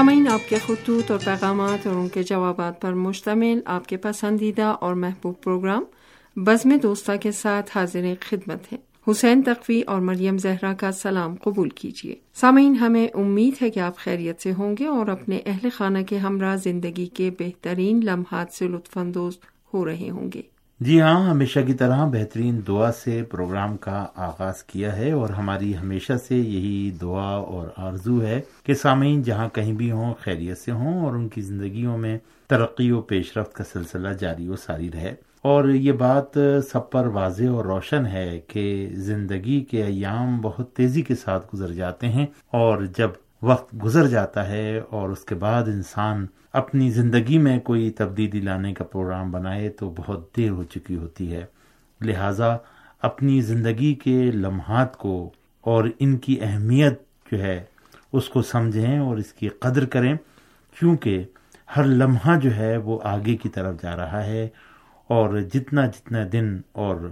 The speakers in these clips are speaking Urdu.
سامعین، آپ کے خطوط اور پیغامات اور ان کے جوابات پر مشتمل آپ کے پسندیدہ اور محبوب پروگرام بزم دوستاں کے ساتھ حاضر خدمت ہے۔ حسین تقوی اور مریم زہرا کا سلام قبول کیجیے۔ سامعین، ہمیں امید ہے کہ آپ خیریت سے ہوں گے اور اپنے اہل خانہ کے ہمراہ زندگی کے بہترین لمحات سے لطف اندوز ہو رہے ہوں گے۔ جی ہاں، ہمیشہ کی طرح بہترین دعا سے پروگرام کا آغاز کیا ہے اور ہماری ہمیشہ سے یہی دعا اور آرزو ہے کہ سامعین جہاں کہیں بھی ہوں خیریت سے ہوں اور ان کی زندگیوں میں ترقی و پیش رفت کا سلسلہ جاری و ساری رہے۔ اور یہ بات سب پر واضح اور روشن ہے کہ زندگی کے ایام بہت تیزی کے ساتھ گزر جاتے ہیں، اور جب وقت گزر جاتا ہے اور اس کے بعد انسان اپنی زندگی میں کوئی تبدیلی لانے کا پروگرام بنائے تو بہت دیر ہو چکی ہوتی ہے۔ لہٰذا اپنی زندگی کے لمحات کو اور ان کی اہمیت جو ہے اس کو سمجھیں اور اس کی قدر کریں، کیونکہ ہر لمحہ جو ہے وہ آگے کی طرف جا رہا ہے، اور جتنا جتنا دن اور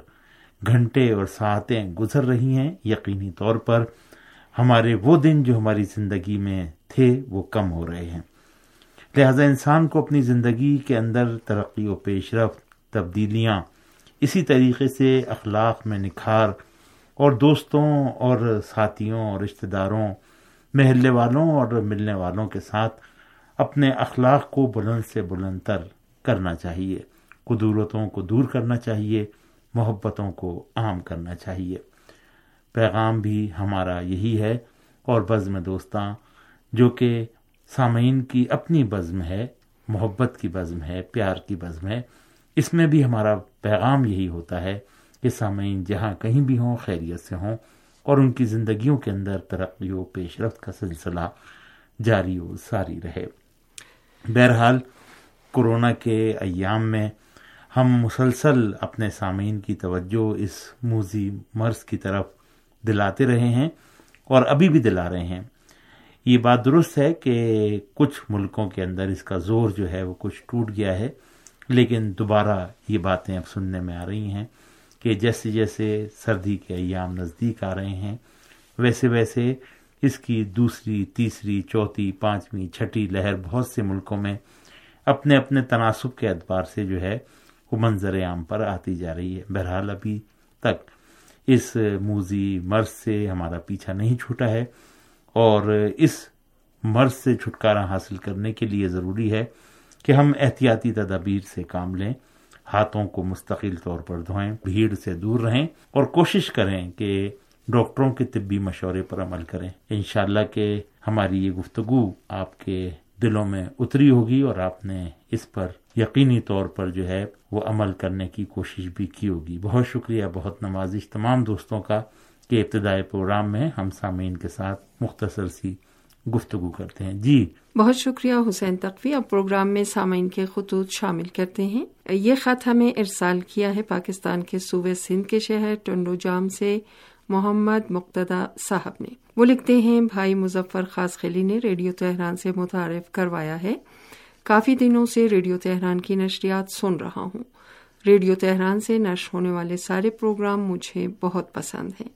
گھنٹے اور ساعتیں گزر رہی ہیں یقینی طور پر ہمارے وہ دن جو ہماری زندگی میں تھے وہ کم ہو رہے ہیں۔ لہٰذا انسان کو اپنی زندگی کے اندر ترقی و پیش رفت، تبدیلیاں، اسی طریقے سے اخلاق میں نکھار اور دوستوں اور ساتھیوں اور رشتہ داروں، محلے والوں اور ملنے والوں کے ساتھ اپنے اخلاق کو بلند سے بلند تر کرنا چاہیے، قدورتوں کو دور کرنا چاہیے، محبتوں کو عام کرنا چاہیے۔ پیغام بھی ہمارا یہی ہے، اور بزم دوستاں جو کہ سامعین کی اپنی بزم ہے، محبت کی بزم ہے، پیار کی بزم ہے، اس میں بھی ہمارا پیغام یہی ہوتا ہے کہ سامعین جہاں کہیں بھی ہوں خیریت سے ہوں اور ان کی زندگیوں کے اندر ترقی و پیش رفت کا سلسلہ جاری و ساری رہے۔ بہرحال کورونا کے ایام میں ہم مسلسل اپنے سامعین کی توجہ اس موذی مرض کی طرف دلاتے رہے ہیں اور ابھی بھی دلا رہے ہیں۔ یہ بات درست ہے کہ کچھ ملکوں کے اندر اس کا زور جو ہے وہ کچھ ٹوٹ گیا ہے، لیکن دوبارہ یہ باتیں اب سننے میں آ رہی ہیں کہ جیسے جیسے سردی کے ایام نزدیک آ رہے ہیں ویسے ویسے اس کی دوسری، تیسری، چوتھی، پانچویں، چھٹی لہر بہت سے ملکوں میں اپنے اپنے تناسب کے اعتبار سے جو ہے وہ منظر عام پر آتی جا رہی ہے۔ بہرحال ابھی تک اس موذی مرض سے ہمارا پیچھا نہیں چھوٹا ہے، اور اس مرض سے چھٹکارا حاصل کرنے کے لیے ضروری ہے کہ ہم احتیاطی تدابیر سے کام لیں، ہاتھوں کو مستقل طور پر دھوئیں، بھیڑ سے دور رہیں، اور کوشش کریں کہ ڈاکٹروں کے طبی مشورے پر عمل کریں۔ انشاءاللہ کہ ہماری یہ گفتگو آپ کے دلوں میں اتری ہوگی اور آپ نے اس پر یقینی طور پر جو ہے وہ عمل کرنے کی کوشش بھی کی ہوگی۔ بہت شکریہ، بہت نوازش تمام دوستوں کا کہ ابتدائی پروگرام میں ہم سامعین کے ساتھ مختصر سی گفتگو کرتے ہیں۔ جی بہت شکریہ حسین تقوی۔ اب پروگرام میں سامعین کے خطوط شامل کرتے ہیں۔ یہ خط ہمیں ارسال کیا ہے پاکستان کے صوبہ سندھ کے شہر ٹنڈو جام سے محمد مقتدیٰ صاحب نے۔ وہ لکھتے ہیں، بھائی مظفر خاص خلی نے ریڈیو تہران سے متعارف کروایا ہے، کافی دنوں سے ریڈیو تہران کی نشریات سن رہا ہوں، ریڈیو تہران سے نشر ہونے والے سارے پروگرام مجھے بہت پسند ہیں،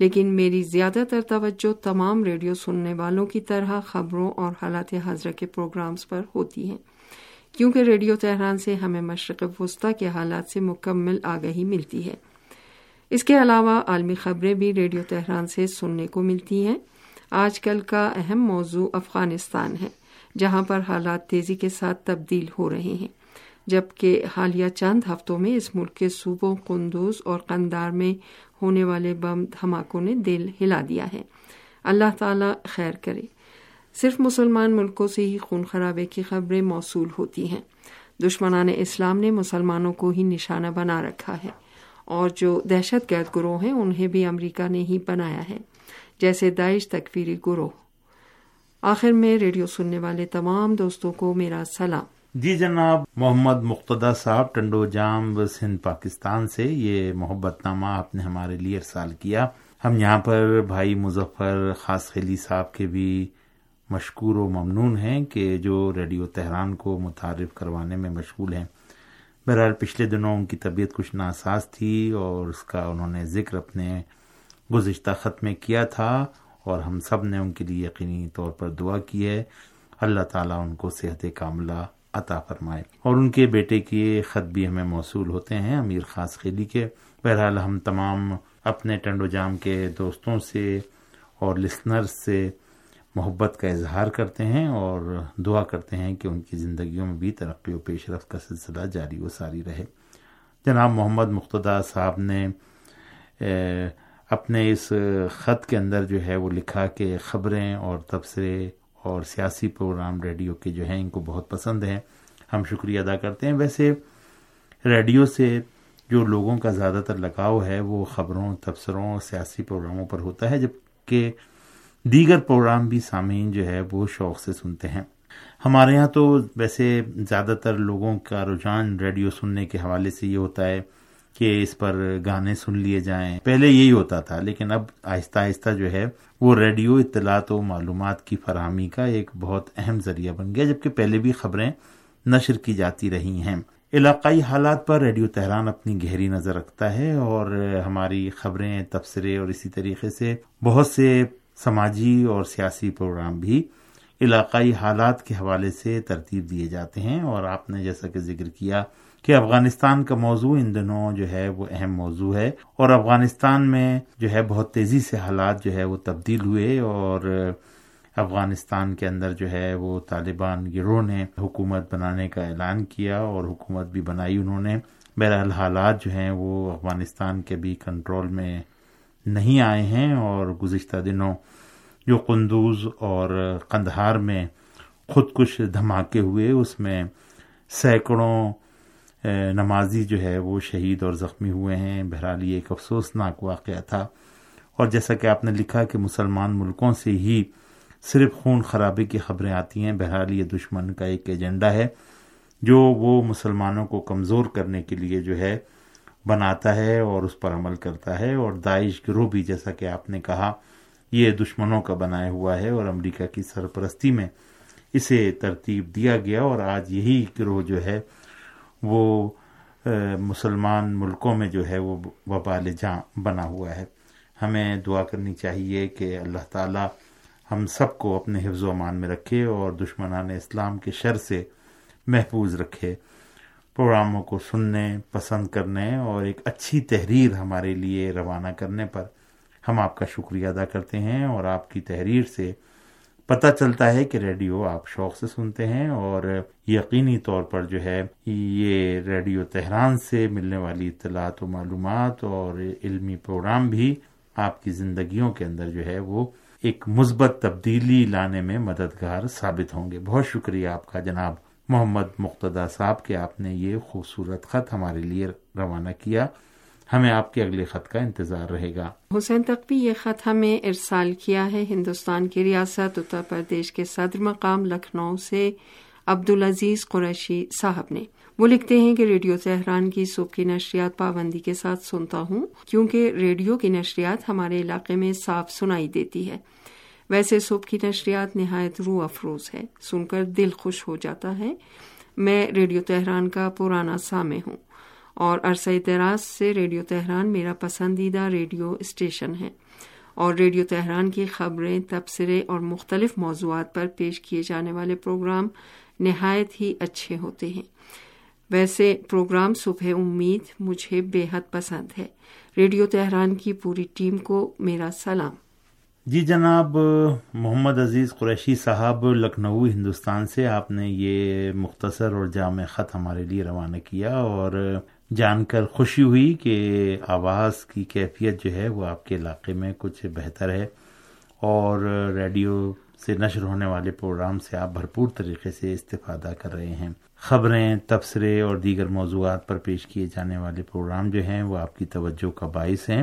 لیکن میری زیادہ تر توجہ تمام ریڈیو سننے والوں کی طرح خبروں اور حالات حاضرہ کے پروگرامز پر ہوتی ہیں، کیونکہ ریڈیو تہران سے ہمیں مشرق وسطی کے حالات سے مکمل آگاہی ملتی ہے۔ اس کے علاوہ عالمی خبریں بھی ریڈیو تہران سے سننے کو ملتی ہیں۔ آج کل کا اہم موضوع افغانستان ہے، جہاں پر حالات تیزی کے ساتھ تبدیل ہو رہے ہیں، جبکہ حالیہ چند ہفتوں میں اس ملک کے صوبوں قندوز اور قندار میں ہونے والے بم دھماکوں نے دل ہلا دیا ہے۔ اللہ تعالیٰ خیر کرے۔ صرف مسلمان ملکوں سے ہی خون خرابے کی خبریں موصول ہوتی ہیں۔ دشمنان اسلام نے مسلمانوں کو ہی نشانہ بنا رکھا ہے، اور جو دہشت گرد گروہ ہیں انہیں بھی امریکہ نے ہی بنایا ہے، جیسے داعش تکفیری گروہ۔ آخر میں ریڈیو سننے والے تمام دوستوں کو میرا سلام۔ جی جناب محمد مقتدیٰ صاحب ٹنڈو جام سندھ پاکستان سے یہ محبت نامہ آپ نے ہمارے لیے ارسال کیا۔ ہم یہاں پر بھائی مظفر خاص خلی صاحب کے بھی مشکور و ممنون ہیں کہ جو ریڈیو تہران کو متعارف کروانے میں مشغول ہیں۔ بہرحال پچھلے دنوں ان کی طبیعت کچھ ناساز تھی اور اس کا انہوں نے ذکر اپنے گزشتہ خط میں کیا تھا، اور ہم سب نے ان کے لیے یقینی طور پر دعا کی ہے۔ اللہ تعالیٰ ان کو صحت کاملہ عطا فرمائے. اور ان کے بیٹے کے خط بھی ہمیں موصول ہوتے ہیں امیر خاص خیلی کے. بہرحال ہم تمام اپنے ٹنڈ و جام کے دوستوں سے اور لسنرز سے محبت کا اظہار کرتے ہیں اور دعا کرتے ہیں کہ ان کی زندگیوں میں بھی ترقی و پیش رفت کا سلسلہ جاری و ساری رہے. جناب محمد مقتدیٰ صاحب نے اپنے اس خط کے اندر جو ہے وہ لکھا کہ خبریں اور تبصرے اور سیاسی پروگرام ریڈیو کے جو ہیں ان کو بہت پسند ہیں، ہم شکریہ ادا کرتے ہیں. ویسے ریڈیو سے جو لوگوں کا زیادہ تر لگاؤ ہے وہ خبروں، تبصروں اور سیاسی پروگراموں پر ہوتا ہے، جبکہ دیگر پروگرام بھی سامعین جو ہے وہ شوق سے سنتے ہیں. ہمارے ہاں تو ویسے زیادہ تر لوگوں کا رجحان ریڈیو سننے کے حوالے سے یہ ہوتا ہے کہ اس پر گانے سن لیے جائیں. پہلے یہی ہوتا تھا، لیکن اب آہستہ آہستہ جو ہے وہ ریڈیو اطلاعات و معلومات کی فراہمی کا ایک بہت اہم ذریعہ بن گیا، جبکہ پہلے بھی خبریں نشر کی جاتی رہی ہیں. علاقائی حالات پر ریڈیو تہران اپنی گہری نظر رکھتا ہے اور ہماری خبریں، تبصرے اور اسی طریقے سے بہت سے سماجی اور سیاسی پروگرام بھی علاقائی حالات کے حوالے سے ترتیب دیے جاتے ہیں. اور آپ نے جیسا کہ ذکر کیا کہ افغانستان کا موضوع ان دنوں جو ہے وہ اہم موضوع ہے، اور افغانستان میں جو ہے بہت تیزی سے حالات جو ہے وہ تبدیل ہوئے، اور افغانستان کے اندر جو ہے وہ طالبان گروہ نے حکومت بنانے کا اعلان کیا اور حکومت بھی بنائی انہوں نے. بہرحال حالات جو ہیں وہ افغانستان کے بھی کنٹرول میں نہیں آئے ہیں، اور گزشتہ دنوں جو قندوز اور قندھار میں خودکش دھماکے ہوئے اس میں سینکڑوں نمازی جو ہے وہ شہید اور زخمی ہوئے ہیں. بہرحال یہ ایک افسوسناک واقعہ تھا، اور جیسا کہ آپ نے لکھا کہ مسلمان ملکوں سے ہی صرف خون خرابے کی خبریں آتی ہیں. بہرحال یہ دشمن کا ایک ایجنڈا ہے جو وہ مسلمانوں کو کمزور کرنے کے لیے جو ہے بناتا ہے اور اس پر عمل کرتا ہے. اور داعش گروہ بھی جیسا کہ آپ نے کہا یہ دشمنوں کا بنایا ہوا ہے، اور امریکہ کی سرپرستی میں اسے ترتیب دیا گیا، اور آج یہی گروہ جو ہے وہ مسلمان ملکوں میں جو ہے وہ وبال جاں بنا ہوا ہے. ہمیں دعا کرنی چاہیے کہ اللہ تعالی ہم سب کو اپنے حفظ و امان میں رکھے اور دشمنان اسلام کے شر سے محفوظ رکھے. پروگراموں کو سننے، پسند کرنے اور ایک اچھی تحریر ہمارے لیے روانہ کرنے پر ہم آپ کا شکریہ ادا کرتے ہیں، اور آپ کی تحریر سے پتہ چلتا ہے کہ ریڈیو آپ شوق سے سنتے ہیں. اور یقینی طور پر جو ہے یہ ریڈیو تہران سے ملنے والی اطلاعات و معلومات اور علمی پروگرام بھی آپ کی زندگیوں کے اندر جو ہے وہ ایک مثبت تبدیلی لانے میں مددگار ثابت ہوں گے. بہت شکریہ آپ کا جناب محمد مقتدیٰ صاحب کہ آپ نے یہ خوبصورت خط ہمارے لیے روانہ کیا. ہمیں آپ کے اگلے خط کا انتظار رہے گا. حسین تقوی یہ خط ہمیں ارسال کیا ہے ہندوستان کی ریاست اتر پردیش کے صدر مقام لکھنؤ سے عبدالعزیز قریشی صاحب نے. وہ لکھتے ہیں کہ ریڈیو تہران کی صبح کی نشریات پابندی کے ساتھ سنتا ہوں کیونکہ ریڈیو کی نشریات ہمارے علاقے میں صاف سنائی دیتی ہے. ویسے صبح کی نشریات نہایت روح افروز ہے، سن کر دل خوش ہو جاتا ہے. میں ریڈیو تہران کا پرانا سامع ہوں اور عرصہ دراز سے ریڈیو تہران میرا پسندیدہ ریڈیو اسٹیشن ہے، اور ریڈیو تہران کی خبریں، تبصرے اور مختلف موضوعات پر پیش کیے جانے والے پروگرام نہایت ہی اچھے ہوتے ہیں. ویسے پروگرام صبح امید مجھے بے حد پسند ہے. ریڈیو تہران کی پوری ٹیم کو میرا سلام. جی جناب محمد عزیز قریشی صاحب لکھنؤ ہندوستان سے آپ نے یہ مختصر اور جامع خط ہمارے لیے روانہ کیا، اور جان کر خوشی ہوئی کہ آواز کی کیفیت جو ہے وہ آپ کے علاقے میں کچھ بہتر ہے، اور ریڈیو سے نشر ہونے والے پروگرام سے آپ بھرپور طریقے سے استفادہ کر رہے ہیں. خبریں، تبصرے اور دیگر موضوعات پر پیش کیے جانے والے پروگرام جو ہیں وہ آپ کی توجہ کا باعث ہیں،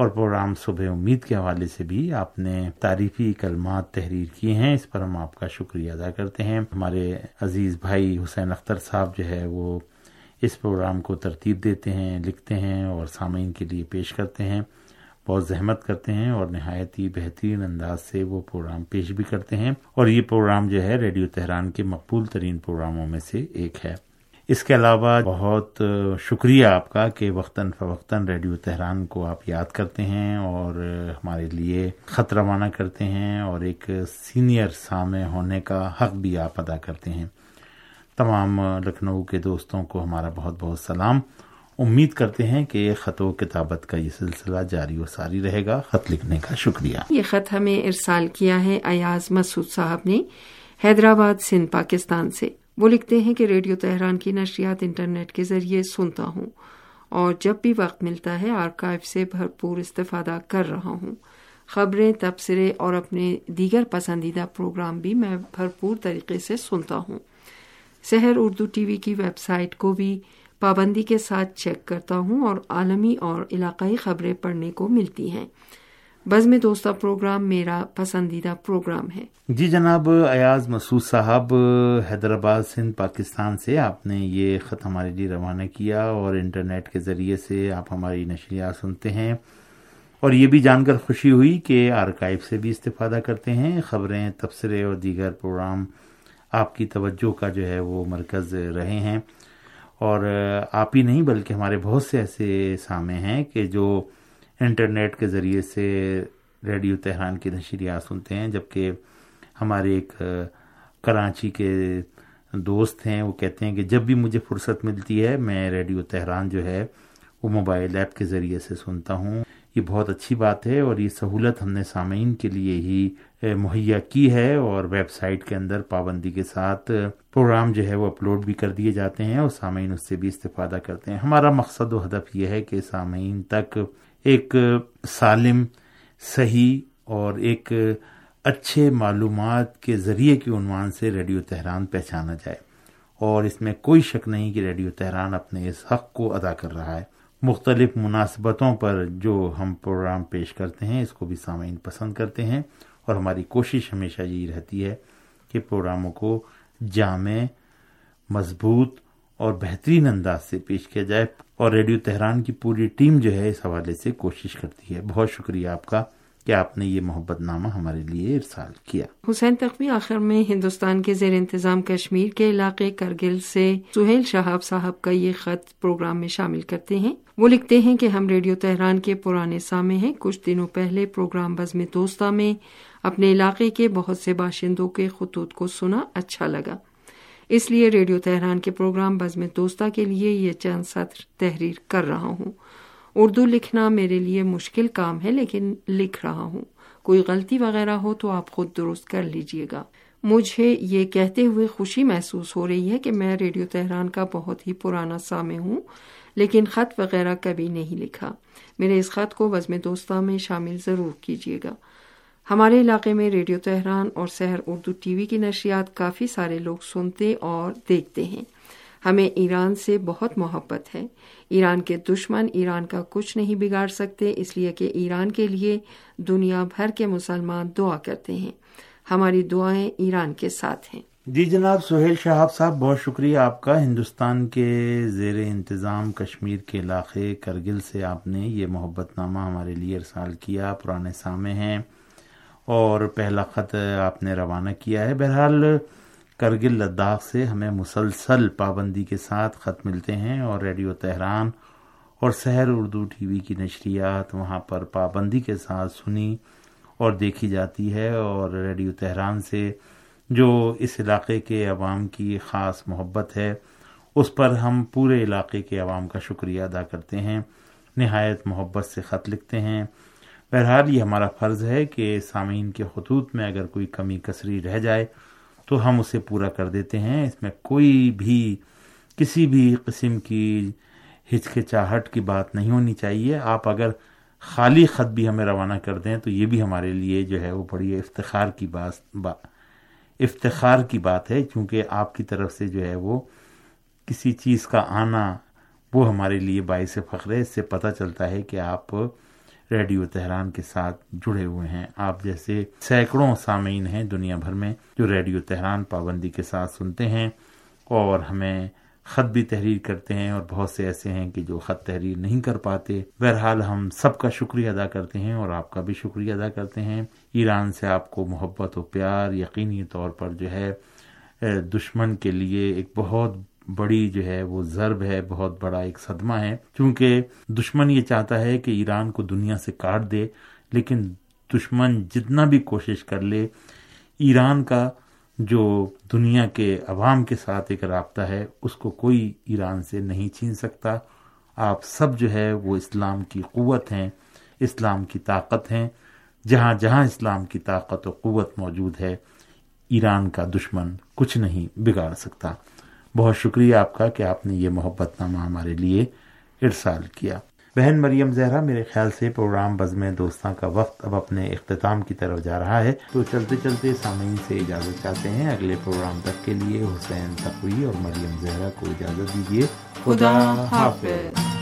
اور پروگرام صبح امید کے حوالے سے بھی آپ نے تعریفی کلمات تحریر کیے ہیں، اس پر ہم آپ کا شکریہ ادا کرتے ہیں. ہمارے عزیز بھائی حسین اختر صاحب جو ہے وہ اس پروگرام کو ترتیب دیتے ہیں، لکھتے ہیں اور سامعین کے لیے پیش کرتے ہیں. بہت زحمت کرتے ہیں اور نہایت ہی بہترین انداز سے وہ پروگرام پیش بھی کرتے ہیں، اور یہ پروگرام جو ہے ریڈیو تہران کے مقبول ترین پروگراموں میں سے ایک ہے. اس کے علاوہ بہت شکریہ آپ کا کہ وقتاً فوقتاً ریڈیو تہران کو آپ یاد کرتے ہیں اور ہمارے لیے خط روانہ کرتے ہیں اور ایک سینئر سامع ہونے کا حق بھی آپ ادا کرتے ہیں. تمام لکھنؤ کے دوستوں کو ہمارا بہت بہت سلام. امید کرتے ہیں کہ خط و کتابت کا یہ سلسلہ جاری و ساری رہے گا. خط لکھنے کا شکریہ. یہ خط ہمیں ارسال کیا ہے ایاز مسعود صاحب نے حیدرآباد سندھ پاکستان سے. وہ لکھتے ہیں کہ ریڈیو تہران کی نشریات انٹرنیٹ کے ذریعے سنتا ہوں اور جب بھی وقت ملتا ہے آرکائیو سے بھرپور استفادہ کر رہا ہوں. خبریں، تبصرے اور اپنے دیگر پسندیدہ پروگرام بھی میں بھرپور طریقے سے سنتا ہوں. سحر اردو ٹی وی کی ویب سائٹ کو بھی پابندی کے ساتھ چیک کرتا ہوں اور عالمی اور علاقائی خبریں پڑھنے کو ملتی ہیں. بزم دوستاں پروگرام میرا پسندیدہ پروگرام ہے. جی جناب ایاز مسعود صاحب حیدرآباد سندھ پاکستان سے آپ نے یہ خط ہمارے لیے روانہ کیا اور انٹرنیٹ کے ذریعے سے آپ ہماری نشریات سنتے ہیں اور یہ بھی جان کر خوشی ہوئی کہ آرکائیو سے بھی استفادہ کرتے ہیں. خبریں، تبصرے اور دیگر پروگرام آپ کی توجہ کا جو ہے وہ مرکز رہے ہیں اور آپ ہی نہیں بلکہ ہمارے بہت سے ایسے سامع ہیں کہ جو انٹرنیٹ کے ذریعے سے ریڈیو تہران کی نشریات سنتے ہیں. جبکہ ہمارے ایک کراچی کے دوست ہیں، وہ کہتے ہیں کہ جب بھی مجھے فرصت ملتی ہے میں ریڈیو تہران جو ہے وہ موبائل ایپ کے ذریعے سے سنتا ہوں. یہ بہت اچھی بات ہے اور یہ سہولت ہم نے سامعین کے لیے ہی مہیا کی ہے اور ویب سائٹ کے اندر پابندی کے ساتھ پروگرام جو ہے وہ اپلوڈ بھی کر دیے جاتے ہیں اور سامعین اس سے بھی استفادہ کرتے ہیں. ہمارا مقصد و ہدف یہ ہے کہ سامعین تک ایک سالم، صحیح اور ایک اچھے معلومات کے ذریعے کے عنوان سے ریڈیو تہران پہچانا جائے اور اس میں کوئی شک نہیں کہ ریڈیو تہران اپنے اس حق کو ادا کر رہا ہے. مختلف مناسبتوں پر جو ہم پروگرام پیش کرتے ہیں اس کو بھی سامعین پسند کرتے ہیں اور ہماری کوشش ہمیشہ یہی رہتی ہے کہ پروگراموں کو جامع، مضبوط اور بہترین انداز سے پیش کیا جائے اور ریڈیو تہران کی پوری ٹیم جو ہے اس حوالے سے کوشش کرتی ہے. بہت شکریہ آپ کا کہ آپ نے یہ محبت نامہ ہمارے لیے ارسال کیا. حسین تقوی آخر میں ہندوستان کے زیر انتظام کشمیر کے علاقے کرگل سے سہیل شہاب صاحب کا یہ خط پروگرام میں شامل کرتے ہیں. وہ لکھتے ہیں کہ ہم ریڈیو تہران کے پرانے سامع ہیں. کچھ دنوں پہلے پروگرام بزم دوستاں میں اپنے علاقے کے بہت سے باشندوں کے خطوط کو سنا، اچھا لگا. اس لیے ریڈیو تہران کے پروگرام بزم دوستاں کے لیے یہ چند سطر تحریر کر رہا ہوں. اردو لکھنا میرے لیے مشکل کام ہے لیکن لکھ رہا ہوں. کوئی غلطی وغیرہ ہو تو آپ خود درست کر لیجئے گا. مجھے یہ کہتے ہوئے خوشی محسوس ہو رہی ہے کہ میں ریڈیو تہران کا بہت ہی پرانا سامع ہوں لیکن خط وغیرہ کبھی نہیں لکھا. میرے اس خط کو بزم دوستاں میں شامل ضرور کیجیے گا. ہمارے علاقے میں ریڈیو تہران اور سحر اردو ٹی وی کی نشریات کافی سارے لوگ سنتے اور دیکھتے ہیں. ہمیں ایران سے بہت محبت ہے. ایران کے دشمن ایران کا کچھ نہیں بگاڑ سکتے، اس لیے کہ ایران کے لیے دنیا بھر کے مسلمان دعا کرتے ہیں. ہماری دعائیں ایران کے ساتھ ہیں. جی جناب سہیل شہاب صاحب، بہت شکریہ آپ کا. ہندوستان کے زیر انتظام کشمیر کے علاقے کرگل سے آپ نے یہ محبت نامہ ہمارے لیے ارسال کیا. پرانے سامع ہیں اور پہلا خط آپ نے روانہ کیا ہے. بہرحال کرگل لداخ سے ہمیں مسلسل پابندی کے ساتھ خط ملتے ہیں اور ریڈیو تہران اور سحر اردو ٹی وی کی نشریات وہاں پر پابندی کے ساتھ سنی اور دیکھی جاتی ہے اور ریڈیو تہران سے جو اس علاقے کے عوام کی خاص محبت ہے اس پر ہم پورے علاقے کے عوام کا شکریہ ادا کرتے ہیں. نہایت محبت سے خط لکھتے ہیں. بہرحال یہ ہمارا فرض ہے کہ سامعین کے خطوط میں اگر کوئی کمی کسری رہ جائے تو ہم اسے پورا کر دیتے ہیں. اس میں کوئی بھی کسی بھی قسم کی ہچکچاہٹ کی بات نہیں ہونی چاہیے. آپ اگر خالی خط بھی ہمیں روانہ کر دیں تو یہ بھی ہمارے لیے جو ہے وہ بڑی افتخار کی بات ہے، کیونکہ آپ کی طرف سے جو ہے وہ کسی چیز کا آنا وہ ہمارے لیے باعث فخر ہے. اس سے پتہ چلتا ہے کہ آپ ریڈیو تہران کے ساتھ جڑے ہوئے ہیں. آپ جیسے سینکڑوں سامعین ہیں دنیا بھر میں جو ریڈیو تہران پابندی کے ساتھ سنتے ہیں اور ہمیں خط بھی تحریر کرتے ہیں اور بہت سے ایسے ہیں کہ جو خط تحریر نہیں کر پاتے. بہرحال ہم سب کا شکریہ ادا کرتے ہیں اور آپ کا بھی شکریہ ادا کرتے ہیں. ایران سے آپ کو محبت و پیار یقینی طور پر جو ہے دشمن کے لیے ایک بہت بڑی جو ہے وہ ضرب ہے، بہت بڑا ایک صدمہ ہے، کیونکہ دشمن یہ چاہتا ہے کہ ایران کو دنیا سے کاٹ دے، لیکن دشمن جتنا بھی کوشش کر لے، ایران کا جو دنیا کے عوام کے ساتھ ایک رابطہ ہے اس کو کوئی ایران سے نہیں چھین سکتا. آپ سب جو ہے وہ اسلام کی قوت ہیں، اسلام کی طاقت ہیں. جہاں جہاں اسلام کی طاقت و قوت موجود ہے، ایران کا دشمن کچھ نہیں بگاڑ سکتا. بہت شکریہ آپ کا کہ آپ نے یہ محبت نامہ ہمارے لیے ارسال کیا. بہن مریم زہرا، میرے خیال سے پروگرام بزم دوستاں کا وقت اب اپنے اختتام کی طرف جا رہا ہے، تو چلتے چلتے سامعین سے اجازت چاہتے ہیں. اگلے پروگرام تک کے لیے حسین تقوی اور مریم زہرا کو اجازت دیجیے. خدا حافظ.